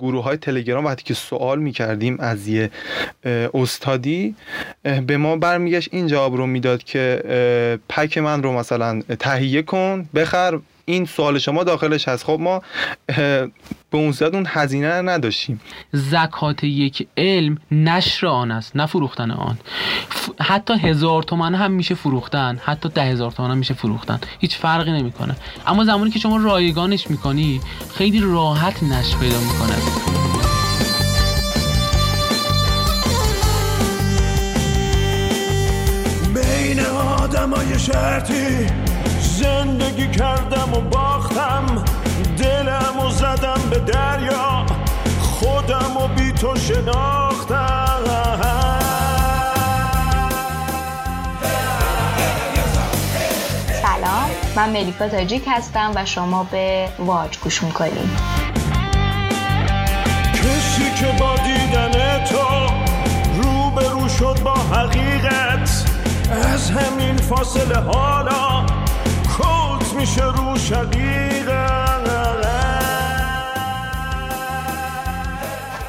گروه‌های تلگرام وقتی که سوال می‌کردیم از یه استادی به ما برمیگشت این جواب رو میداد که پک من رو مثلا تهیه کن بخر، این سوال شما داخلش هست. خب ما به اون صورت اون هزینه رو نداشتیم. زکات یک علم نشر آن است، نه فروختن آن. حتی 1000 تومان هم میشه فروختن، حتی 10,000 تومان هم میشه فروختن، هیچ فرقی نمیکنه. اما زمانی که شما رایگانش میکنی خیلی راحت نشر پیدا میکنه. بین آدمای شرطی زندگی کردم و باختم، دلمو زدم به دریا، خودمو بی تو شناختم. سلام، من ملیکا تاجیک هستم و شما به واژ گوش میکنیم. کسی که با دیدن تو روبرو شد با حقیقت، از همین فاصله حالا کلت میشه رو شقیقه.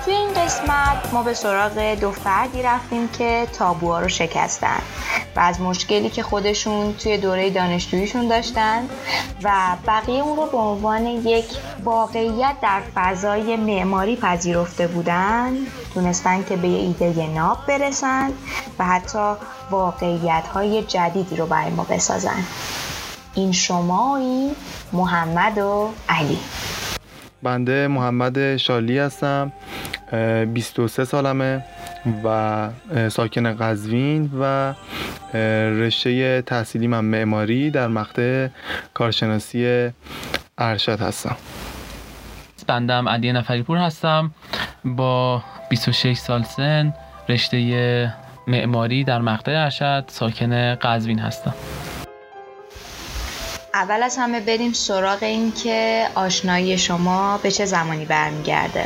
توی این قسمت ما به سراغ 2 فردی رفتیم که تابوها رو شکستن و از مشکلی که خودشون توی دوره دانشجوییشون داشتن و بقیه اون رو به عنوان یک واقعیت در فضای معماری پذیرفته بودن، دونستن که به ایده ناب برسن و حتی واقعیت‌های جدیدی رو برای ما بسازن. این شمایی محمد و علی. بنده محمد شالی هستم، 23 سالمه و ساکن قزوین و رشته تحصیلی من معماری در مقطع کارشناسی ارشد هستم. بنده هم عدنیه نفریپور هستم، با 26 سال سن، رشته معماری در مقطع ارشد، ساکن قزوین هستم. اول از همه بریم سراغ این که آشنایی شما به چه زمانی برمیگرده؟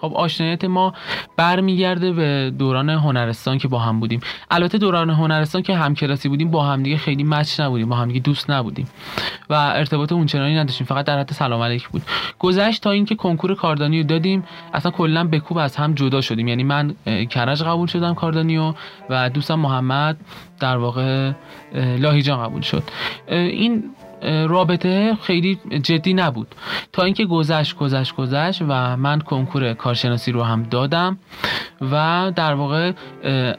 خب آشناییت ما برمیگرده به دوران هنرستان که با هم بودیم. البته دوران هنرستان که همکلاسی بودیم با هم دیگه خیلی مچ نبودیم، با هم دیگه دوست نبودیم و ارتباط اونچنانی نداشتیم، فقط در حد سلام علیک بود. گذشت تا اینکه کنکور کاردانی رو دادیم، اصلا کلا به کوب از هم جدا شدیم. یعنی من کرج قبول شدم کاردانیو و دوستم محمد در واقع لاهیجان قبول شد. این رابطه خیلی جدی نبود تا اینکه گذشت و من کنکور کارشناسی رو هم دادم و در واقع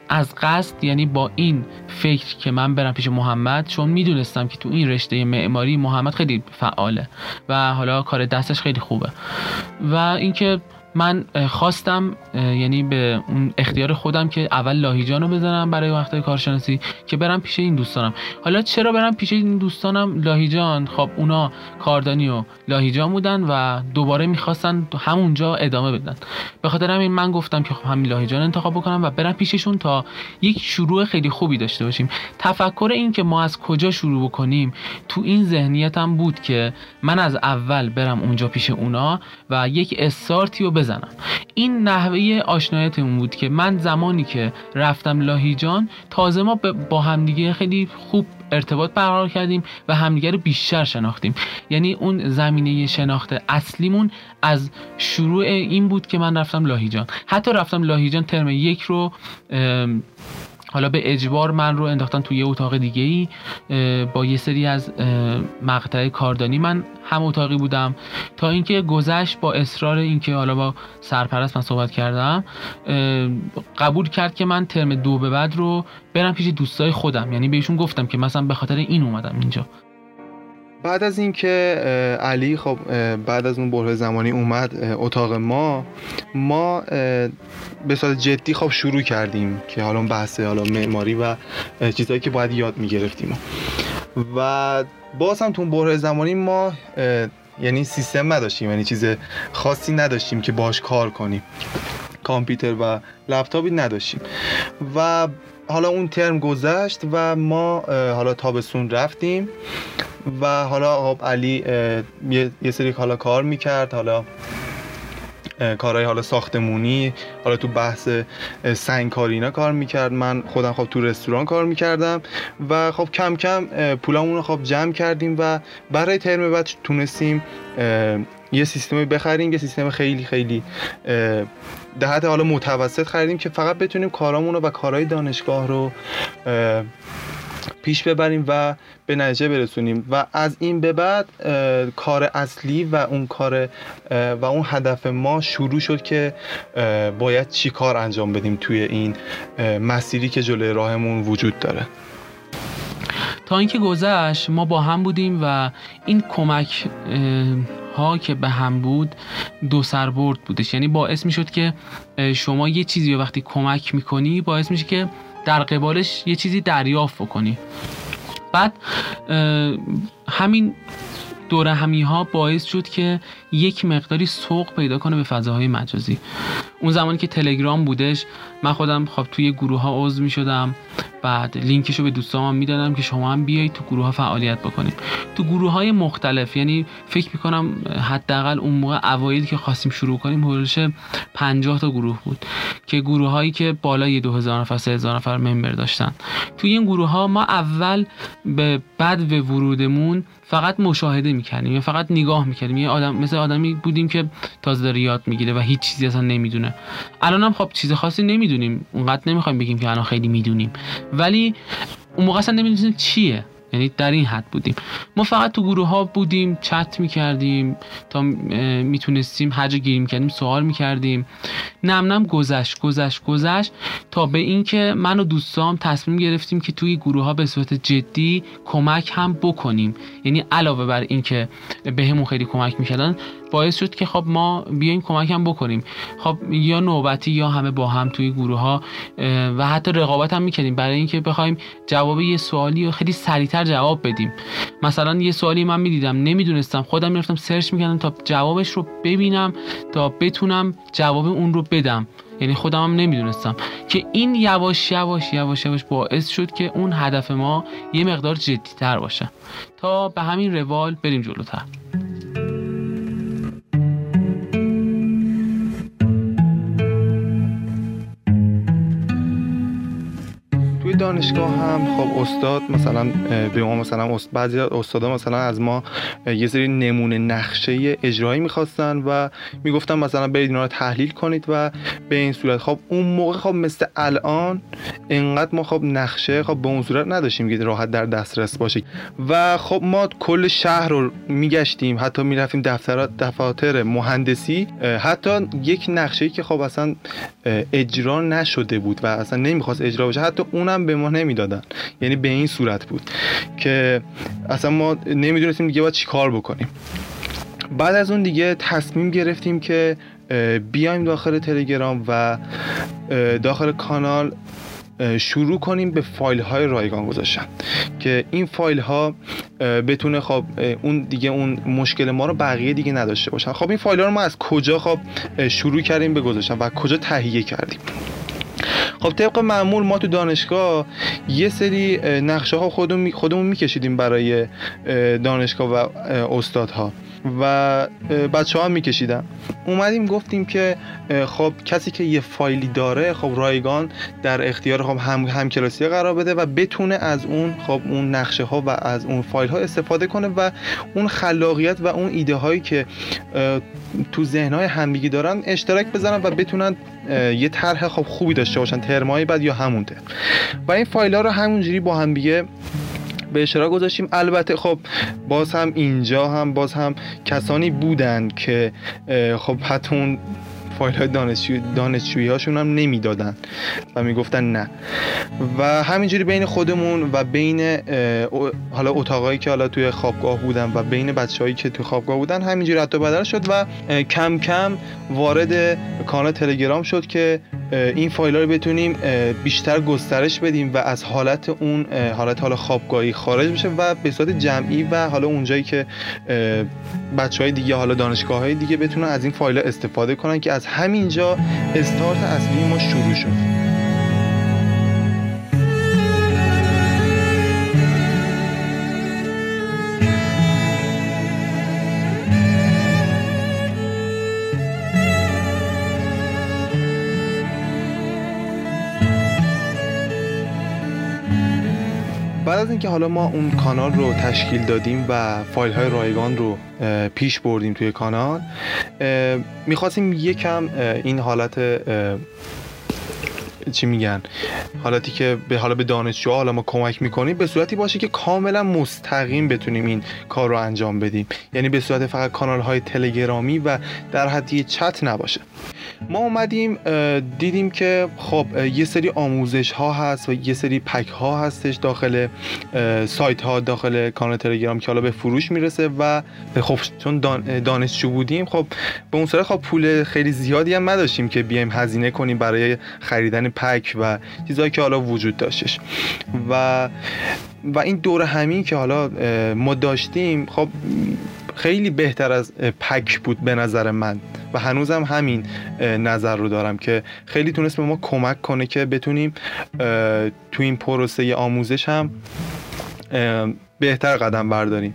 از قصد، یعنی با این فکر که من برم پیش محمد، چون میدونستم که تو این رشته معماری محمد خیلی فعاله و حالا کار دستش خیلی خوبه و اینکه من خواستم، یعنی به اون اختیار خودم که اول لاهیجان رو بزنم برای وقتای کارشناسی که برم پیش این دوستانم. حالا چرا برم پیش این دوستانم لاهیجان؟ خب اونا کاردانی و لاهیجان بودن و دوباره میخواستن همونجا ادامه بدن. به خاطر همین من گفتم که خب همین لاهیجان انتخاب بکنم و برم پیششون تا یک شروع خیلی خوبی داشته باشیم. تفکر این که ما از کجا شروع بکنیم تو این ذهنیتم بود که من از اول برم اونجا پیش اونا و یک استارتی رو بزنم. این نحوه آشناییتمون بود که من زمانی که رفتم لاهیجان تازه ما با همدیگه خیلی خوب ارتباط برقرار کردیم و همدیگه رو بیشتر شناختیم. یعنی اون زمینه شناخت اصلیمون از شروع این بود که من رفتم لاهیجان. حتی رفتم لاهیجان ترم 1 رو حالا به اجبار من رو انداختن توی یه اتاق دیگه‌ای با یه سری از مقطع کاردانی، من هم اتاقی بودم تا اینکه گذشت با اصرار اینکه حالا با سرپرست من صحبت کردم، قبول کرد که من ترم 2 به بعد رو برم پیش دوستای خودم. یعنی بهشون گفتم که مثلا به خاطر این اومدم اینجا. بعد از این که علی خب بعد از اون بره زمانی اومد اتاق ما به صورت جدی خب شروع کردیم که حالا بحث حالا معماری و چیزایی که باید یاد میگرفتیم و باز هم تو اون بره زمانی ما یعنی سیستم نداشتیم، یعنی چیز خاصی نداشتیم که باش کار کنیم، کامپیوتر و لپتاپی نداشتیم و حالا اون ترم گذشت و ما حالا تابستون رفتیم و حالا علی یه سری حالا کار میکرد، حالا کارهای حالا ساختمونی، حالا تو بحث سنگکاری اینا کار میکرد. من خودم خب تو رستوران کار میکردم و خب کم کم پولمون رو خب جمع کردیم و برای ترم بعد تونستیم یه سیستمی بخریم، یه سیستم خیلی خیلی دهت حالا متوسط خریدیم که فقط بتونیم کارامون رو و کارهای دانشگاه رو پیش ببریم و به نتیجه برسونیم. و از این به بعد کار اصلی و اون کار و اون هدف ما شروع شد که باید چی کار انجام بدیم توی این مسیری که جلوی راهمون وجود داره. تا اینکه گذشت ما با هم بودیم و این کمک ها که به هم بود دو سربرد بودش، یعنی باعث می شد که شما یه چیزی وقتی کمک می کنی باعث میشه که در قبالش یه چیزی دریافت بکنی. بعد همین دوره همی ها باعث شد که یک مقداری سوق پیدا کنه به فضاهای مجازی. اون زمانی که تلگرام بودش من خودم خب توی گروه ها عضو می شدم، بعد لینکشو به دوستام می دادم که شما هم بیایید تو گروه ها فعالیت بکنید، تو گروه های مختلف. یعنی فکر می کنم حداقل اون موقع اوایل که خواستیم شروع کنیم حدودش 50 تا گروه بود که گروه هایی که بالای 2000 نفر 3000 نفر ممبر داشتن. توی این گروه ها ما اول به بعد و ورودمون فقط مشاهده می‌کردیم یا فقط نگاه می‌کردیم، یه آدم مثل آدمی بودیم که تازه داره یاد می‌گیره و هیچ چیزی اصلا نمی‌دونه. الانم خب چیز خاصی نمی‌دونیم، اونقدر نمی‌خوایم بگیم که الان خیلی می‌دونیم، ولی اون موقع اصلا نمی‌دونیم چیه، یعنی در این حد بودیم. ما فقط تو گروه ها بودیم، چت می‌کردیم تا میتونستیم، هر جا گیر می‌کردیم سوال می‌کردیم. نم نم گذشت تا به اینکه من و دوستام تصمیم گرفتیم که توی گروه ها به صورت جدی کمک هم بکنیم. یعنی علاوه بر اینکه بهمون خیلی کمک می‌کردن باعث شد که خب ما بیایم کمک هم بکنیم، خب یا نوبتی یا همه با هم توی گروه ها، و حتی رقابت هم می‌کردیم برای اینکه بخوایم جواب یه سوالی رو خیلی سریع‌تر جواب بدیم. مثلا یه سوالی من می‌دیدم نمی‌دونستم، خودم می‌رفتم سرچ می‌کردم تا جوابش رو ببینم تا بتونم جواب اون رو بدم، یعنی خودم هم نمی‌دونستم. که این یواش یواش یواش یواش باعث شد که اون هدف ما یه مقدار جدی‌تر باشه تا به همین روال بریم جلوتر. دانشگاه هم خب استاد مثلا به ما مثلا بعضی استادا مثلا از ما یه سری نمونه نقشه اجرایی می‌خواستن و میگفتن مثلا برید اینا رو تحلیل کنید و به این صورت. خب اون موقع خب مثل الان اینقدر ما خب نقشه خب به اون صورت نداشتیم که راحت در دسترس باشه و خب ما کل شهر رو میگشتیم، حتی میرفتیم دفاتر مهندسی، حتی یک نقشه‌ای که خب اصلا اجرا نشده بود و اصلا نمی‌خواست اجرا بشه حتی اونم به ما نمیدادن. یعنی به این صورت بود که اصلا ما نمیدونستیم دیگه باید چی کار بکنیم. بعد از اون دیگه تصمیم گرفتیم که بیایم داخل تلگرام و داخل کانال شروع کنیم به فایل های رایگان گذاشتن که این فایل ها بتونه خب اون دیگه اون مشکل ما رو بقیه دیگه نداشته باشن. خب این فایل ها رو ما از کجا خب شروع کردیم به گذاشتن و کجا تهیه کردیم؟ خب طبق معمول ما تو دانشگاه یه سری نقشه ها خودمون میکشیدیم برای دانشگاه و استادها و بچه ها میکشیدن. اومدیم گفتیم که خب کسی که یه فایلی داره خب رایگان در اختیار خب همکلاسی قرار بده و بتونه از اون خب اون نقشه ها و از اون فایل ها استفاده کنه و اون خلاقیت و اون ایده هایی که تو ذهن های همگی دارن اشتراک بزنن و بتونن یه طرح خب خوبی داشته باشن ترمای بعد یا همون ترم. و این فایل ها رو همونجوری با هم دیگه به اشتراک گذاشتیم. البته خب باز هم اینجا هم باز هم کسانی بودن که خب حتی اون فایل های دانشجویی هاشون هم نمیدادن و میگفتن نه و همینجوری بین خودمون و بین حالا اتاقایی که حالا توی خوابگاه بودن و بین بچه‌هایی که توی خوابگاه بودن همینجوری رد و بدل شد و کم کم وارد کانال تلگرام شد که این فایل ها رو بتونیم بیشتر گسترش بدیم و از حالت اون حالت حالا خوابگاهی خارج بشه و به صورت جمعی و حالا اونجایی که بچه‌های دیگه حالا دانشگاه‌های دیگه بتونن از این فایل ها استفاده کنن که از همینجا استارت اصلی ما شروع شد. بعد از اینکه حالا ما اون کانال رو تشکیل دادیم و فایل های رایگان رو پیش بردیم توی کانال، میخواستیم یکم این حالت چی میگن، حالاتی که به حالا به دانشجوها حالا ما کمک میکنیم به صورتی باشه که کاملا مستقیم بتونیم این کار رو انجام بدیم، یعنی به صورت فقط کانال های تلگرامی و در حدی چت نباشه. ما اومدیم دیدیم که خب یه سری آموزش ها هست و یه سری پک ها هستش داخل سایت ها، داخل کانال تلگرام که حالا به فروش میرسه و خب چون دانشجو بودیم خب به اون صورت خب پول خیلی زیادی هم نداشتیم که بیایم هزینه کنیم برای خریدن پک و چیزایی که حالا وجود داشتش و این دور همین که حالا ما داشتیم خب خیلی بهتر از پک بود به نظر من و هنوزم همین نظر رو دارم که خیلی تونست به ما کمک کنه که بتونیم تو این پروسه آموزش هم بهتر قدم برداریم.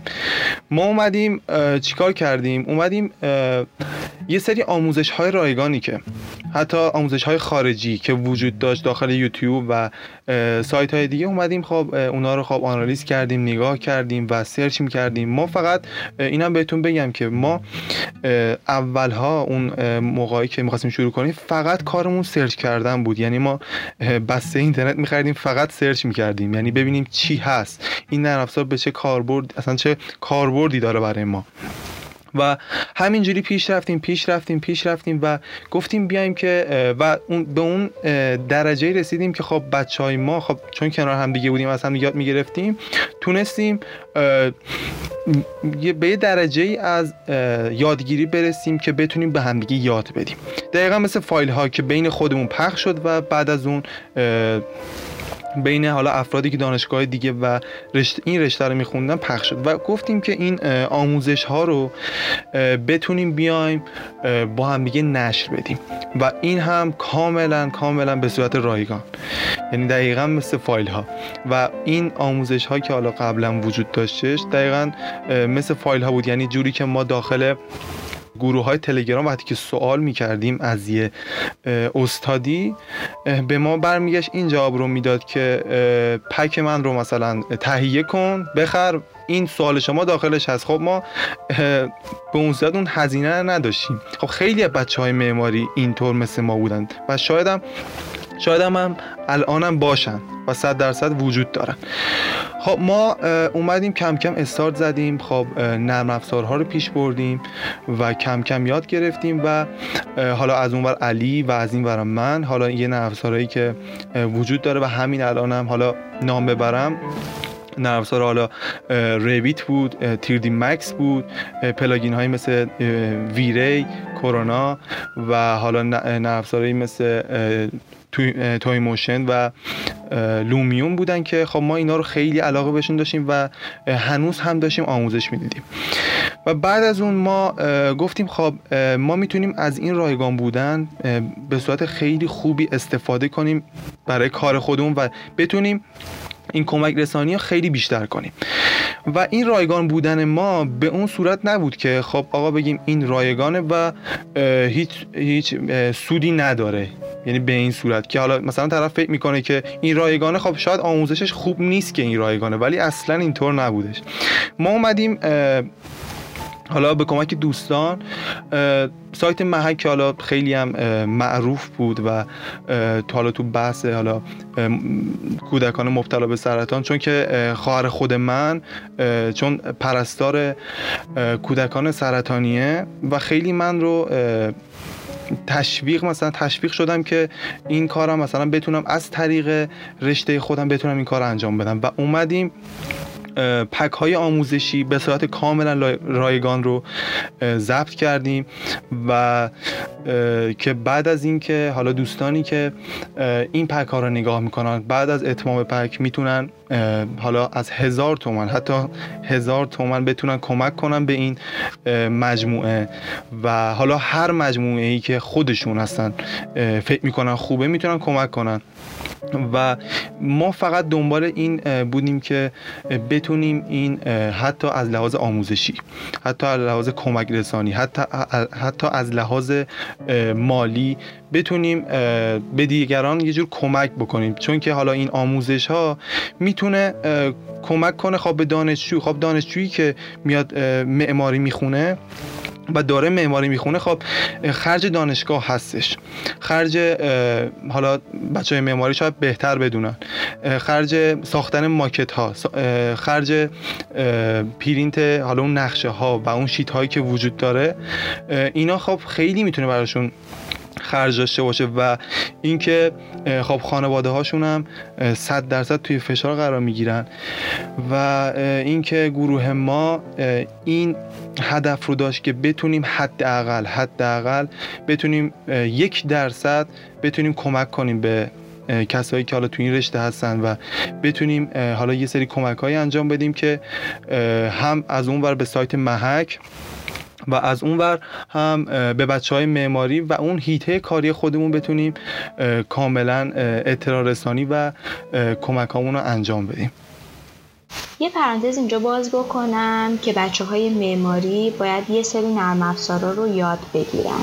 ما اومدیم چیکار کردیم؟ اومدیم یه سری آموزش های رایگانی که حتی آموزش های خارجی که وجود داشت داخل یوتیوب و سایت های دیگه اومدیم خب اونا رو خب آنالیز کردیم، نگاه کردیم و سرچ می‌کردیم. ما فقط اینم بهتون بگم که ما اولها اون موقعی که می‌خواستیم شروع کنیم فقط کارمون سرچ کردن بود، یعنی ما بسته اینترنت می‌خریدیم فقط سرچ می‌کردیم، یعنی ببینیم چی هست، این نرم افزار به چه کاربرد، اصلا چه کاربردی داره برای ما و همینجوری پیش رفتیم و گفتیم بیایم که و به اون درجه رسیدیم که خب بچهای ما خب چون کنار هم دیگه بودیم از هم یاد میگرفتیم تونستیم به یه درجه از یادگیری برسیم که بتونیم به هم دیگه یاد بدیم، دقیقا مثل فایل ها که بین خودمون پخش شد و بعد از اون بین حالا افرادی که دانشگاه دیگه و این رشته رو میخوندن پخش شد و گفتیم که این آموزش ها رو بتونیم بیایم با هم دیگه نشر بدیم و این هم کاملا به صورت رایگان، یعنی دقیقا مثل فایل ها و این آموزش ها که حالا قبلا وجود داشتش دقیقا مثل فایل ها بود، یعنی جوری که ما داخل گروه های تلگرام وقتی که سوال میکردیم از یه استادی به ما برمیگشت این جواب رو میداد که پک من رو مثلا تهیه کن، بخر، این سوال شما داخلش هست. خب ما به اون صورت اون هزینه نداشتیم. خب خیلی بچه های معماری اینطور مثل ما بودن و شاید هم الانم باشن و 100% وجود دارن. خب ما اومدیم کم کم استارت زدیم، خب نرم افزارها رو پیش بردیم و کم کم یاد گرفتیم و حالا از اونور علی و از اینور من حالا یه نرم افزارهایی که وجود داره و همین الانم حالا نام ببرم نرم افزار حالا رویت بود، تیردی مکس بود، پلاگین هایی مثل وی ری، کرونا و حالا نرم افزارهایی مثل توی موسن و لومیون بودن که خب ما اینا رو خیلی علاقه بهشون داشتیم و هنوز هم داشتیم آموزش میدیدیم و بعد از اون ما گفتیم خب ما میتونیم از این رایگان بودن به صورت خیلی خوبی استفاده کنیم برای کار خودمون و بتونیم این کمک رسانی ها خیلی بیشتر کنیم و این رایگان بودن ما به اون صورت نبود که خب آقا بگیم این رایگانه و هیچ سودی نداره، یعنی به این صورت که حالا مثلا طرف فکر میکنه که این رایگانه، خب شاید آموزشش خوب نیست که این رایگانه، ولی اصلا اینطور نبودش. ما اومدیم حالا به کمک دوستان سایت مهک که حالا خیلی هم معروف بود و حالا تو بحث حالا کودکان مبتلا به سرطان، چون که خواهر خود من چون پرستار کودکان سرطانیه و خیلی من رو تشویق شدم که این کارم مثلا بتونم از طریق رشته خودم بتونم این کار انجام بدم و اومدیم پک های آموزشی به صورت کاملا رایگان رو ضبط کردیم و که بعد از این که حالا دوستانی که این پک ها رو نگاه میکنن بعد از اتمام پک میتونن حالا از 1000 تومان حتی 1000 تومان بتونن کمک کنن به این مجموعه و حالا هر مجموعه ای که خودشون هستن فکر میکنن خوبه میتونن کمک کنن و ما فقط دنبال این بودیم که بتونیم این حتی از لحاظ آموزشی، حتی از لحاظ کمک رسانی، حتی از لحاظ مالی بتونیم به دیگران یه جور کمک بکنیم، چون که حالا این آموزش ها میتونه کمک کنه خب به دانشجو. خب دانشجویی که میاد معماری میخونه و داره معماری میخونه، خب خرج دانشگاه هستش، خرج حالا بچه های معماری شاید بهتر بدونن، خرج ساختن ماکت ها، خرج پرینت حالا اون نقشه ها و اون شیت هایی که وجود داره، اینا خب خیلی میتونه براشون خرج داشته باشه. و اینکه خب خانواده هاشون هم 100% توی فشار قرار میگیرن و اینکه گروه ما این هدف رو داشت که بتونیم حداقل بتونیم 1% بتونیم کمک کنیم به کسایی که حالا تو این رشته هستن و بتونیم حالا یه سری کمک های انجام بدیم که هم از اون ور به سایت مهک و از اون ور هم به بچه‌های معماری و اون هیته کاری خودمون بتونیم کاملا اطلاع رسانی و کمکامون رو انجام بدیم. یه پرانتز اینجا باز بکنم که بچه‌های معماری باید یه سری نرم افزارا رو یاد بگیرن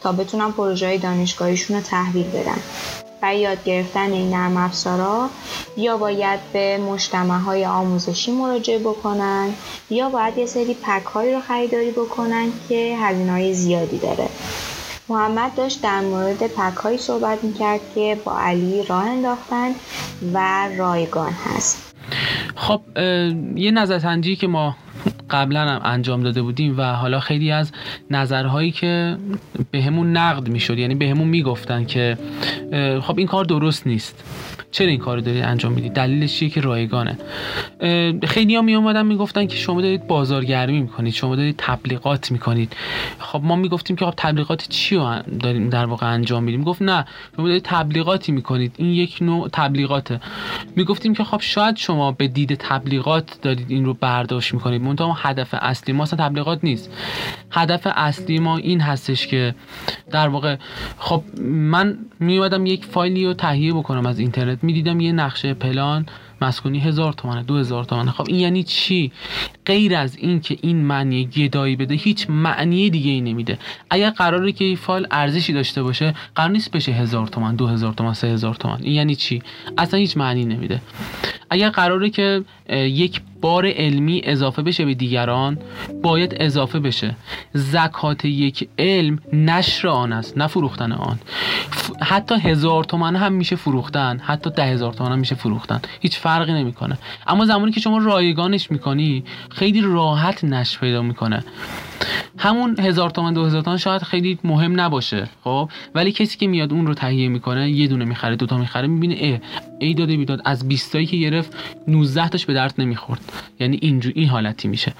تا بتونن پروژه‌های دانشگاهیشون رو تحویل بدن. برای یاد گرفتن این نرم افزارا یا باید به مجتمع‌های آموزشی مراجعه بکنن یا باید یه سری پک‌هایی رو خریداری بکنن که هزینه‌های زیادی داره. محمد داشت در مورد پک‌هایی صحبت می‌کرد که با علی راه انداختن و رایگان هست. خب یه نظرسنجی که ما قبلا هم انجام داده بودیم و حالا خیلی از نظرهایی که بهمون نقد میشد، یعنی بهمون میگفتن که خب این کار درست نیست، چرا این کارو دارید انجام میدید، دلیلش چیه که رایگانه. خیلیا می اومدن میگفتن که شما دارید بازارگرمی میکنید، شما دارید تبلیغات میکنید. خب ما میگفتیم که خب تبلیغات چی رو داریم در واقع انجام میدیم؟ گفت نه، شما دارید تبلیغاتی میکنید، این یک نوع تبلیغاته. میگفتیم که خب شاید شما به دید تبلیغات دارید این رو برداشت میکنید، منتها هدف اصلی ما اصلا تبلیغات نیست. هدف اصلی ما این هستش که در واقع خب من می اومدم یک فایلی رو تهیه بکنم از اینترنت، می‌دیدم یه نقشه پلان مسکونی 1000 تومانه، 2000 تومانه. خب این یعنی چی؟ غیر از این که این معنی گدایی بده هیچ معنی دیگه ای نمیده. اگر قراره که این فایل ارزشی داشته باشه قرار نیست بشه 1000 تومان، 2000 تومان، 3000 تومان. این یعنی چی؟ اصلا هیچ معنی نمیده. اگر قراره که یک بار علمی اضافه بشه به دیگران باید اضافه بشه. زکات یک علم نشر آن است، نه فروختن آن. حتی 1000 تومان هم میشه فروختن، حتی 10,000 تومان هم میشه فروختن، هیچ فرقی نمیکنه. اما زمانی که شما رایگانش میکنی خیلی راحت نشر پیدا میکنه. همون 1000 تومان، 2000 تومان شاید خیلی مهم نباشه، خب ولی کسی که میاد اون رو تهیه میکنه، یه دونه میخره، دوتا میخره، میبینه ای داده بیداد، از 20 تایی که گرفت 19 تاش به درد نمیخورد. یعنی اینجوری این حالتی میشه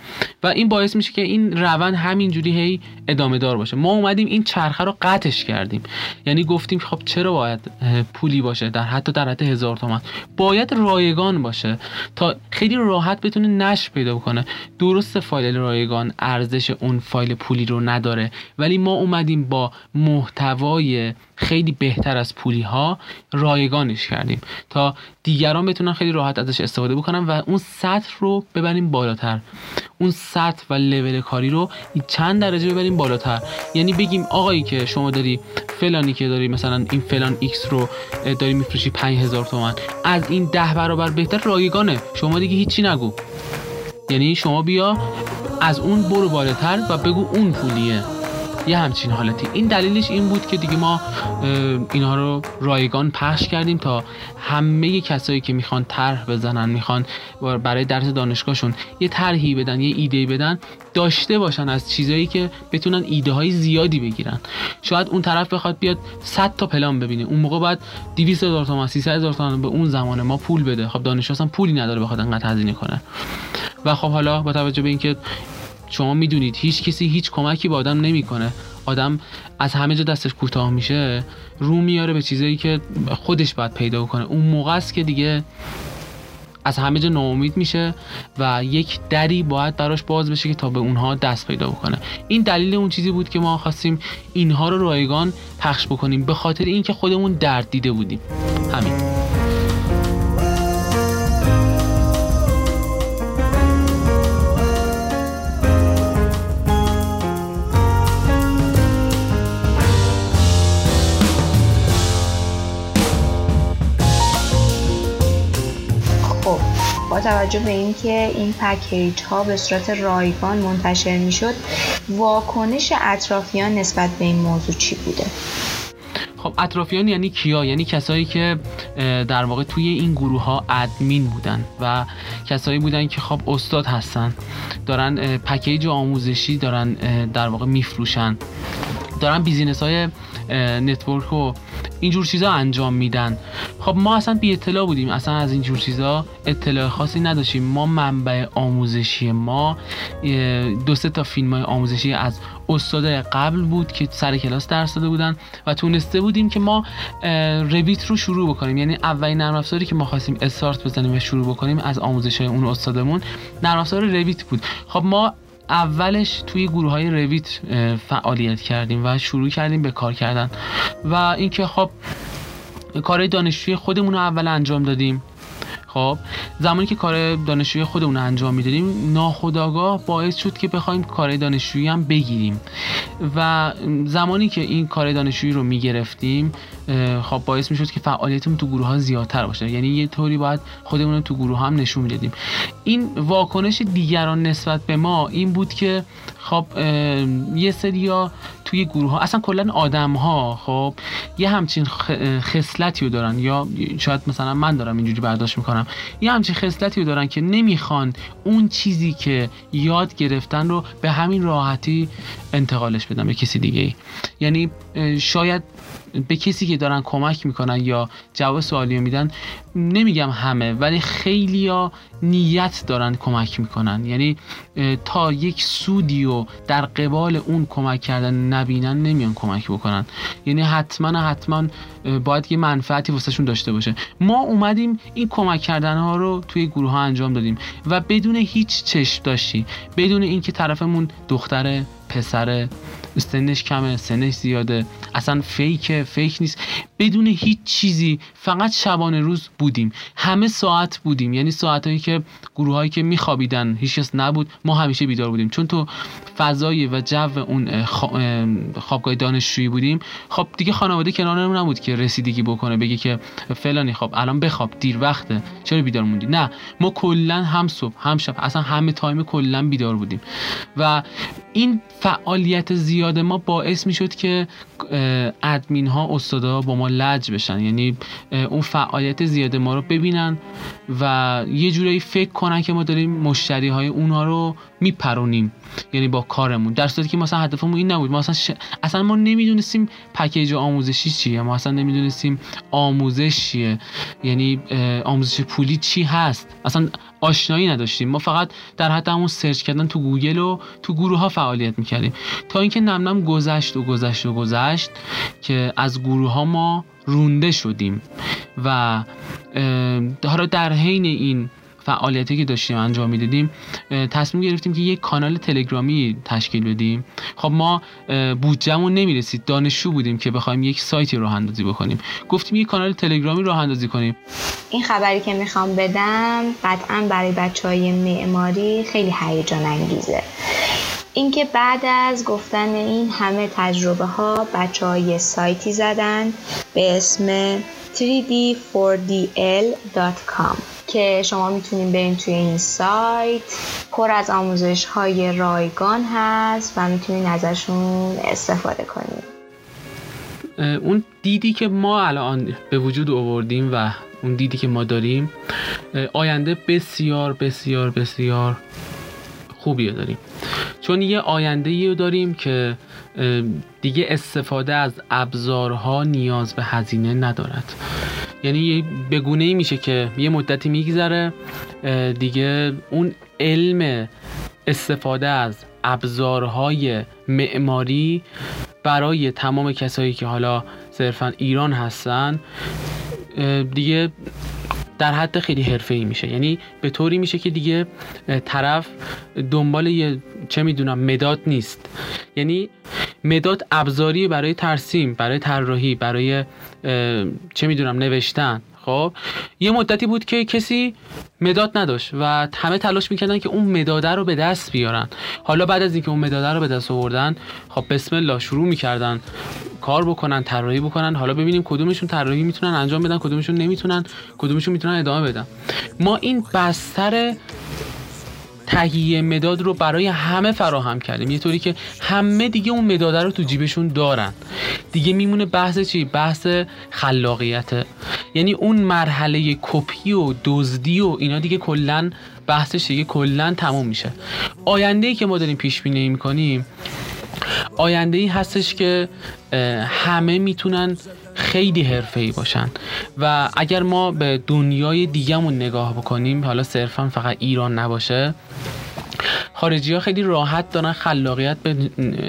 و این باعث میشه که این روند همینجوری هی ادامه دار باشه. ما اومدیم این چرخه رو قطعش کردیم، یعنی گفتیم خب چرا باید پولی باشه، در حتی در حد 1000 تومان باید رایگان باشه تا خیلی راحت بتونه نشر پیدا کنه. درست فایل رایگان ارزش اون فایل پولی رو نداره، ولی ما اومدیم با محتوای خیلی بهتر از پولی ها رایگانش کردیم تا دیگران بتونن خیلی راحت ازش استفاده بکنن و اون سطح رو ببریم بالاتر، اون سطح و لول کاری رو چند درجه ببریم بالاتر. یعنی بگیم آقایی که شما داری فلانی که داری مثلا این فلان ایکس رو داری میفروشی 5000 تومان، از این 10 برابر بهتر رایگانه، شما دیگه هیچی نگو. یعنی شما بیا از اون برو بالاتر و بگو اون پولیه، یه همچین حالتی. این دلیلش این بود که دیگه ما اینها رو رایگان پخش کردیم تا همه کسایی که میخوان طرح بزنن، میخوان برای درس دانشگاهشون یه طرحی بدن، یه ایده بدن، داشته باشن از چیزایی که بتونن ایده های زیادی بگیرن. شاید اون طرف بخواد بیاد 100 تا پلان ببینه، اون موقع بعد 200,000 تومان، 300,000 تومان به اون زمان ما پول بده. خب دانشجو اصلا پولی نداره بخواد انقدر هزینه کنه. و خب حالا با توجه به اینکه شما میدونید هیچ کسی هیچ کمکی به آدم نمیکنه، آدم از همه جا دستش کوتاه میشه، رو میاره به چیزایی که خودش باید پیدا کنه. اون موقع است که دیگه از همه جا ناامید میشه و یک دری باید براش باز بشه که تا به اونها دست پیدا بکنه. این دلیل اون چیزی بود که ما خواستیم اینها رو رایگان پخش بکنیم، به خاطر اینکه خودمون درد دیده بودیم. همین. توجه به اینکه این پکیج ها به صورت رایگان منتشر می شد، واکنش اطرافیان نسبت به این موضوع چی بوده؟ خب اطرافیان یعنی کیا؟ یعنی کسایی که در واقع توی این گروه ها ادمین بودن و کسایی بودن که خب استاد هستن، دارن پکیج آموزشی دارن در واقع میفروشن، دارن بیزینس های نتورک رو اینجور چیزا انجام میدن. خب ما اصلا بی اطلاع بودیم، اصلا از اینجور چیزا اطلاع خاصی نداشتیم. ما منبع آموزشی ما 2-3 تا فیلم های آموزشی از استادای قبل بود که سر کلاس درس داده بودن و تونسته بودیم که ما رویت رو شروع بکنیم. یعنی اولین نرم افزاری که ما خواستیم استارت بزنیم و شروع بکنیم از آموزش های اون استادمون، نرم افزار رویت بود. خب ما اولش توی گروه‌های رویت فعالیت کردیم و شروع کردیم به کار کردن و اینکه خب کارهای دانشجویی خودمون رو اول انجام دادیم. خب زمانی که کار دانشجویی خودمون رو انجام میدادیم، ناخودآگاه باعث شد که بخوایم کار دانشجویی هم بگیریم و زمانی که این کار دانشجویی رو میگرفتیم، خب باعث میشد که فعالیتمون تو گروه ها زیادتر باشه. یعنی یه طوری باید خودمون رو تو گروه هم نشون میدادیم. این واکنش دیگران نسبت به ما این بود که خب یه سریا توی گروه ها اصلا کلا آدم ها خب یه همچین خصلتی رو دارن، یا شاید مثلا من دارم اینجوری برداشت میکنم، یه همچین خصلتی رو دارن که نمیخوان اون چیزی که یاد گرفتن رو به همین راحتی انتقالش بدن به کسی دیگه ای. یعنی شاید به کسی که دارن کمک میکنن یا جواب سوالی رو میدن، نمیگم همه ولی خیلی ها نیت دارن کمک میکنن، یعنی تا یک سودی رو در قبال اون کمک کردن نبینن نمیان کمک بکنن. یعنی حتما باید یه منفعتی واسه شون داشته باشه. ما اومدیم این کمک کردن ها رو توی گروه ها انجام دادیم و بدون هیچ چشم داشتی، بدون اینکه طرفمون دختره پسره، سنش کمه سنش زیاده، اصلا فیک نیست، بدون هیچ چیزی فقط شبانه روز بودیم، همه ساعت بودیم. یعنی ساعتایی که گروهایی که میخوابیدن هیچ کس نبود، ما همیشه بیدار بودیم، چون تو فضای و جو اون خوابگاه دانشجویی بودیم. خب دیگه خانواده کنارمون نبود که رسیدگی بکنه بگه که فلانی خب الان بخواب دیر وقته چرا بیدار موندی. نه، ما کلا هم صبح هم شب اصلا همه تایم کلا بیدار بودیم و این فعالیت زیاد ما باعث می شد که ادمین ها استاد ها با ما لج بشن. یعنی اون فعالیت زیاد ما رو ببینن و یه جورایی فکر کنن که ما داریم مشتری های اونها رو میپرونیم، یعنی با کارمون، در صورتی که ما اصلا هدفمون این نبود. ما اصلا ما نمیدونستیم پکیج آموزشی چیه، ما اصلا نمیدونستیم آموزش چیه، یعنی آموزش پولی چی هست، اصلا آشنایی نداشتیم. ما فقط در حد همون سرچ کردن تو گوگل و تو گروه ها فعالیت میکردیم تا اینکه نم گذشت که از گروه ها ما رونده شدیم و حالا در حین این فعالیتی که داشتیم انجام میدادیم تصمیم گرفتیم که یک کانال تلگرامی تشکیل بدیم. خب ما بودجمون نمیرسید، دانشجو بودیم که بخوایم یک سایتی راه اندازی بکنیم، گفتیم یک کانال تلگرامی راه اندازی کنیم. این خبری که میخوام بدم قطعا برای بچهای معماری خیلی هیجان انگیزه، اینکه بعد از گفتن این همه تجربه ها بچه‌ها یه سایتی زدن به اسم 3d4dl.com که شما میتونید برید توی این سایت، پر از آموزش های رایگان هست و میتونید ازشون استفاده کنید. اون دیدی که ما الان به وجود آوردیم و اون دیدی که ما داریم، آینده بسیار بسیار بسیار خوبی داریم، چون یه آینده‌ای رو داریم که دیگه استفاده از ابزارها نیاز به هزینه ندارد. یعنی به گونه‌ای میشه که یه مدتی میگذره دیگه اون علم استفاده از ابزارهای معماری برای تمام کسایی که حالا صرفاً ایران هستن دیگه در حد خیلی حرفه‌ای میشه. یعنی به طوری میشه که دیگه طرف دنبال یه چه میدونم مداد نیست، یعنی مداد ابزاری برای ترسیم، برای طراحی، برای چه میدونم نوشتن. خب یه مدتی بود که کسی مداد نداشت و همه تلاش میکردن که اون مداده رو به دست بیارن. حالا بعد از اینکه اون مداده رو به دست آوردن، خب بسم الله شروع میکردن کار بکنن، طراحی بکنن. حالا ببینیم کدومشون طراحی میتونن انجام بدن، کدومشون نمیتونن، کدومشون میتونن ادامه بدن. ما این بستر تهیه مداد رو برای همه فراهم کردیم، یه طوری که همه دیگه اون مداد رو تو جیبشون دارن. دیگه میمونه بحث چی؟ بحث خلاقیته. یعنی اون مرحله کپی و دزدی و اینا دیگه کلا بحثش دیگه کلا تموم میشه. آینده‌ای که ما داریم پیش بینی می‌کنیم آینده‌ای هستش که همه میتونن خیلی حرفه‌ای باشن و اگر ما به دنیای دیگه‌مون نگاه بکنیم، حالا صرفاً فقط ایران نباشه، خارجی‌ها خیلی راحت دارن خلاقیت به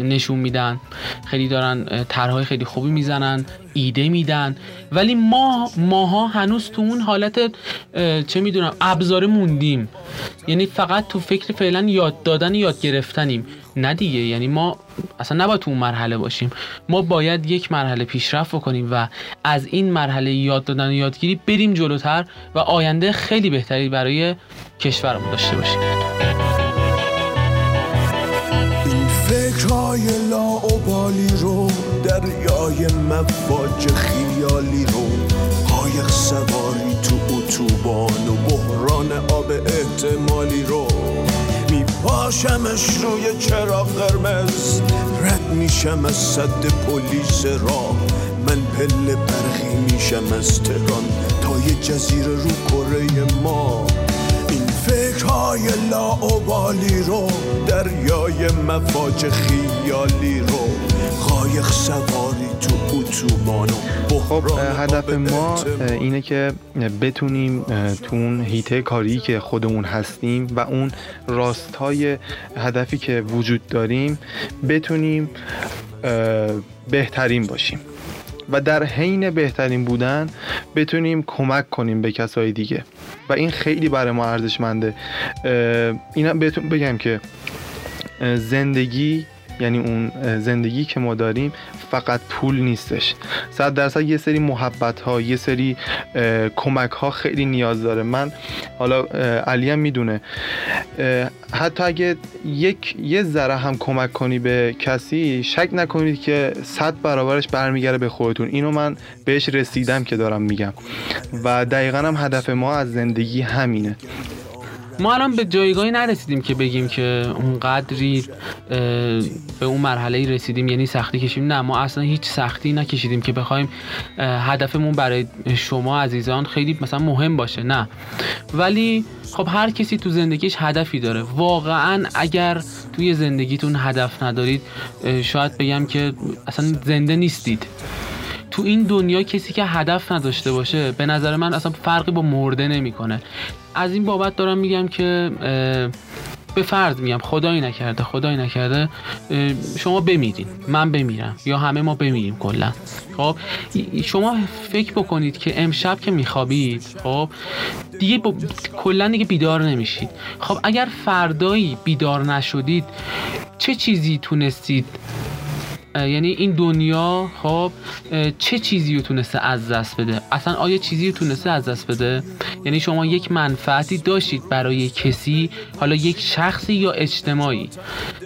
نشون میدن، خیلی دارن طرح‌های خیلی خوبی میزنن، ایده میدن، ولی ماها هنوز تو اون حالت چه میدونم ابزار موندیم. یعنی فقط تو فکر فعلا یاد دادن یاد گرفتنیم. نه دیگه، یعنی ما اصلا نباید تو اون مرحله باشیم. ما باید یک مرحله پیشرفت بکنیم و از این مرحله یاد دادن و یادگیری بریم جلوتر و آینده خیلی بهتری برای کشورمون داشته باشیم. این فکرهای لاابالی رو، دریای مواج خیالی رو، قایق سواری تو اتوبان و بحران آب احتمالی رو، میپاشمش روی چراغ قرمز، رد میشم از سد پلیس راه، من پله برخی میشم از تهران تا یه جزیره رو کره ما. این فکرهای لاابالی رو، دریای مواج خیالی رو، قایق سواری تو اتوبان. خب هدف ما اینه که بتونیم تو اون حیطه کاری که خودمون هستیم و اون راستای هدفی که وجود داریم بتونیم بهترین باشیم و در حین بهترین بودن بتونیم کمک کنیم به کسای دیگه و این خیلی برای ما ارزشمنده. اینا بهتون بگم که زندگی، یعنی اون زندگی که ما داریم فقط پول نیستش، 100% یه سری محبت ها، یه سری کمک ها خیلی نیاز داره. من حالا علی هم میدونه حتی اگه یه ذره هم کمک کنی به کسی شک نکنید که 100 برابرش برمیگره به خودتون. اینو من بهش رسیدم که دارم میگم و دقیقاً هم هدف ما از زندگی همینه. ما الان به جایگاهی نرسیدیم که بگیم که اونقدری به اون مرحله‌ای رسیدیم یعنی سختی کشیم. نه، ما اصلا هیچ سختی نکشیدیم که بخوایم هدفمون برای شما عزیزان خیلی مثلا مهم باشه، نه. ولی خب هر کسی تو زندگیش هدفی داره. واقعا اگر توی زندگیتون هدف ندارید شاید بگم که اصلا زنده نیستید. تو این دنیا کسی که هدف نداشته باشه به نظر من اصلا فرقی با مرده نمیکنه. از این بابت دارم میگم که به فرض میگم خدایی نکرده شما بمیرین، من بمیرم یا همه ما بمیریم کلا. خب شما فکر بکنید که امشب که میخوابید خب دیگه کلا دیگه بیدار نمیشید. خب اگر فردایی بیدار نشدید چه چیزی تونستید، یعنی این دنیا خب چه چیزی رو تونسته از دست بده؟ اصلا آیا چیزی رو تونسته از دست بده؟ یعنی شما یک منفعتی داشتید برای کسی، حالا یک شخصی یا اجتماعی،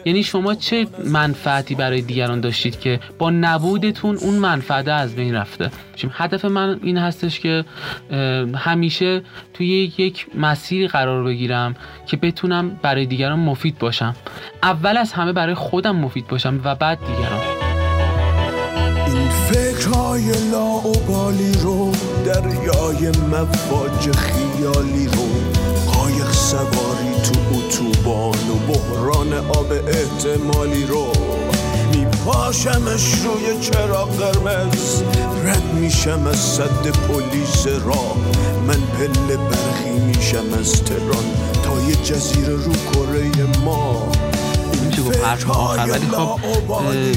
یعنی شما چه منفعتی برای دیگران داشتید که با نبودتون اون منفعت از بین رفته؟ هدف من این هستش که همیشه توی یک مسیر قرار بگیرم که بتونم برای دیگران مفید باشم، اول از همه برای خودم مفید باشم و بعد دیگران. این فکرهای لاابالی رو، دریای مواج خیالی رو، قایق سواری تو اتوبان و بحران آب احتمالی رو، میپاشمش روی چراغ قرمز، رد میشم از سد پلیس راه، من پله برخی میشم از تهران تا یه جزیره رو کره ما. گفت حرف آخر، ولی خب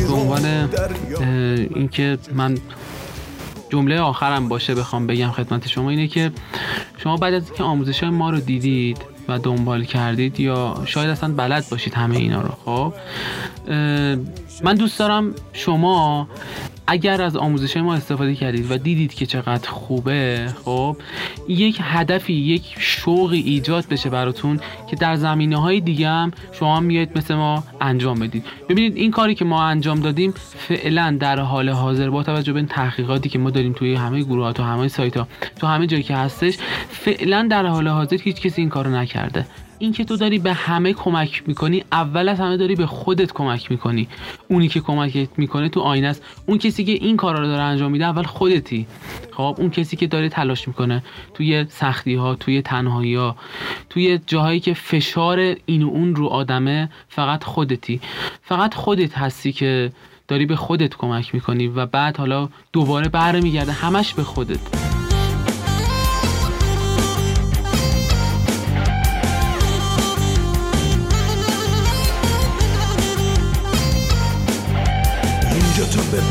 به عنوان اینکه من جمله آخرم باشه بخوام بگم خدمت شما اینه که شما بعد از اینکه آموزش ما رو دیدید و دنبال کردید یا شاید اصلا بلد باشید همه اینا رو، خب من دوست دارم شما اگر از آموزش ما استفاده کردید و دیدید که چقدر خوبه، خب یک هدفی، یک شوقی ایجاد بشه براتون که در زمینه‌های دیگه هم شما میاید مثل ما انجام بدید. ببینید این کاری که ما انجام دادیم فعلا در حال حاضر با توجه به تحقیقاتی که ما داریم توی همه گروه‌ها، تو همه سایت‌ها، تو همه جایی که هستش، فعلا در حال حاضر هیچ کسی این کارو نکرده. اینکه تو داری به همه کمک میکنی، اول از همه داری به خودت کمک میکنی. اونی که کمکت میکنه تو آینه است. اون کسی که این کارا رو داره انجام میده اول خودتی. خب اون کسی که داره تلاش میکنه توی سختی ها، توی تنهایی ها، توی جاهایی که فشار این و اون رو آدمه، فقط خودتی. فقط خودت هستی که داری به خودت کمک میکنی و بعد حالا دوباره برمیگرده همش به خودت.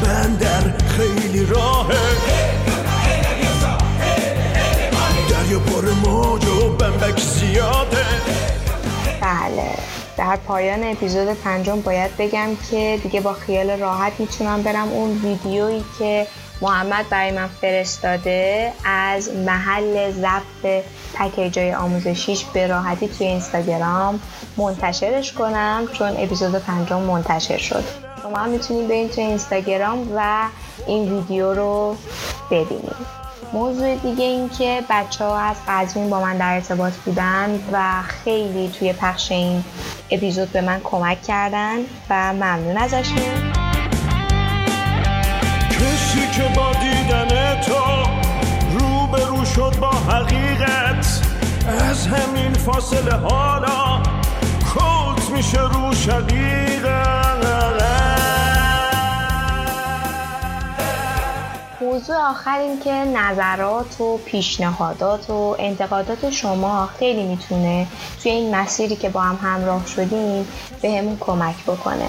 بندر خیلی راهه، دریا پر موج و بمبک زیاده. بله، در پایان اپیزود 5 باید بگم که دیگه با خیال راحت میتونم برم اون ویدیویی که محمد برای من فرستاده از محل ضبط پکیج‌های آموزشیش به راحتی توی اینستاگرام منتشرش کنم، چون اپیزود 5 منتشر شد. شما هم میتونید برید توی اینستاگرام و این ویدیو رو ببینید. موضوع دیگه این که بچه‌ها از قزوین با من در ارتباط بودن و خیلی توی پخش این اپیزود به من کمک کردن و ممنون ازشون. کسی که با دیدن تو روبرو شد با حقیقت، از همین فاصله حالا کلت میشه رو شقیقت. موضوع آخر این که نظرات و پیشنهادات و انتقادات شما خیلی میتونه توی این مسیری که با هم همراه شدیم به همون کمک بکنه.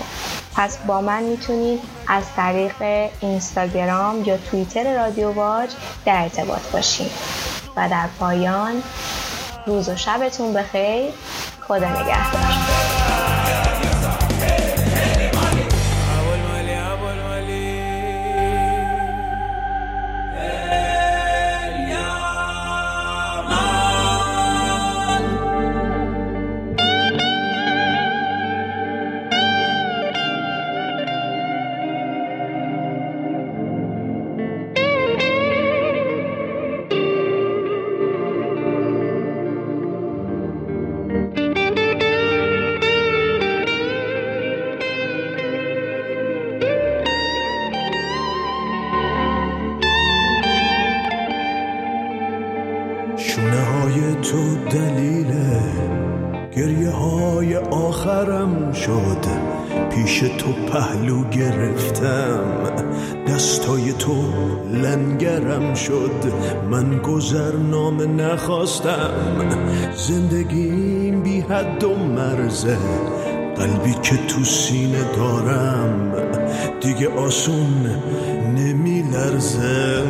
پس با من میتونید از طریق اینستاگرام یا توییتر رادیو واژ در ارتباط باشید. و در پایان روز و شبتون بخیر. خدا نگهدار. شد پیش تو پهلو گرفتم، دستای تو لنگرم شد، من گذرنامه نخواستم. زندگیم بی حد و مرزه، قلبی که تو سینه دارم دیگه آسون نمی لرزه.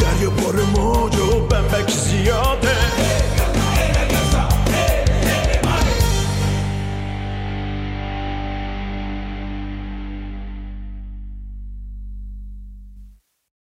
دریا پر موج و بمبک زیاده.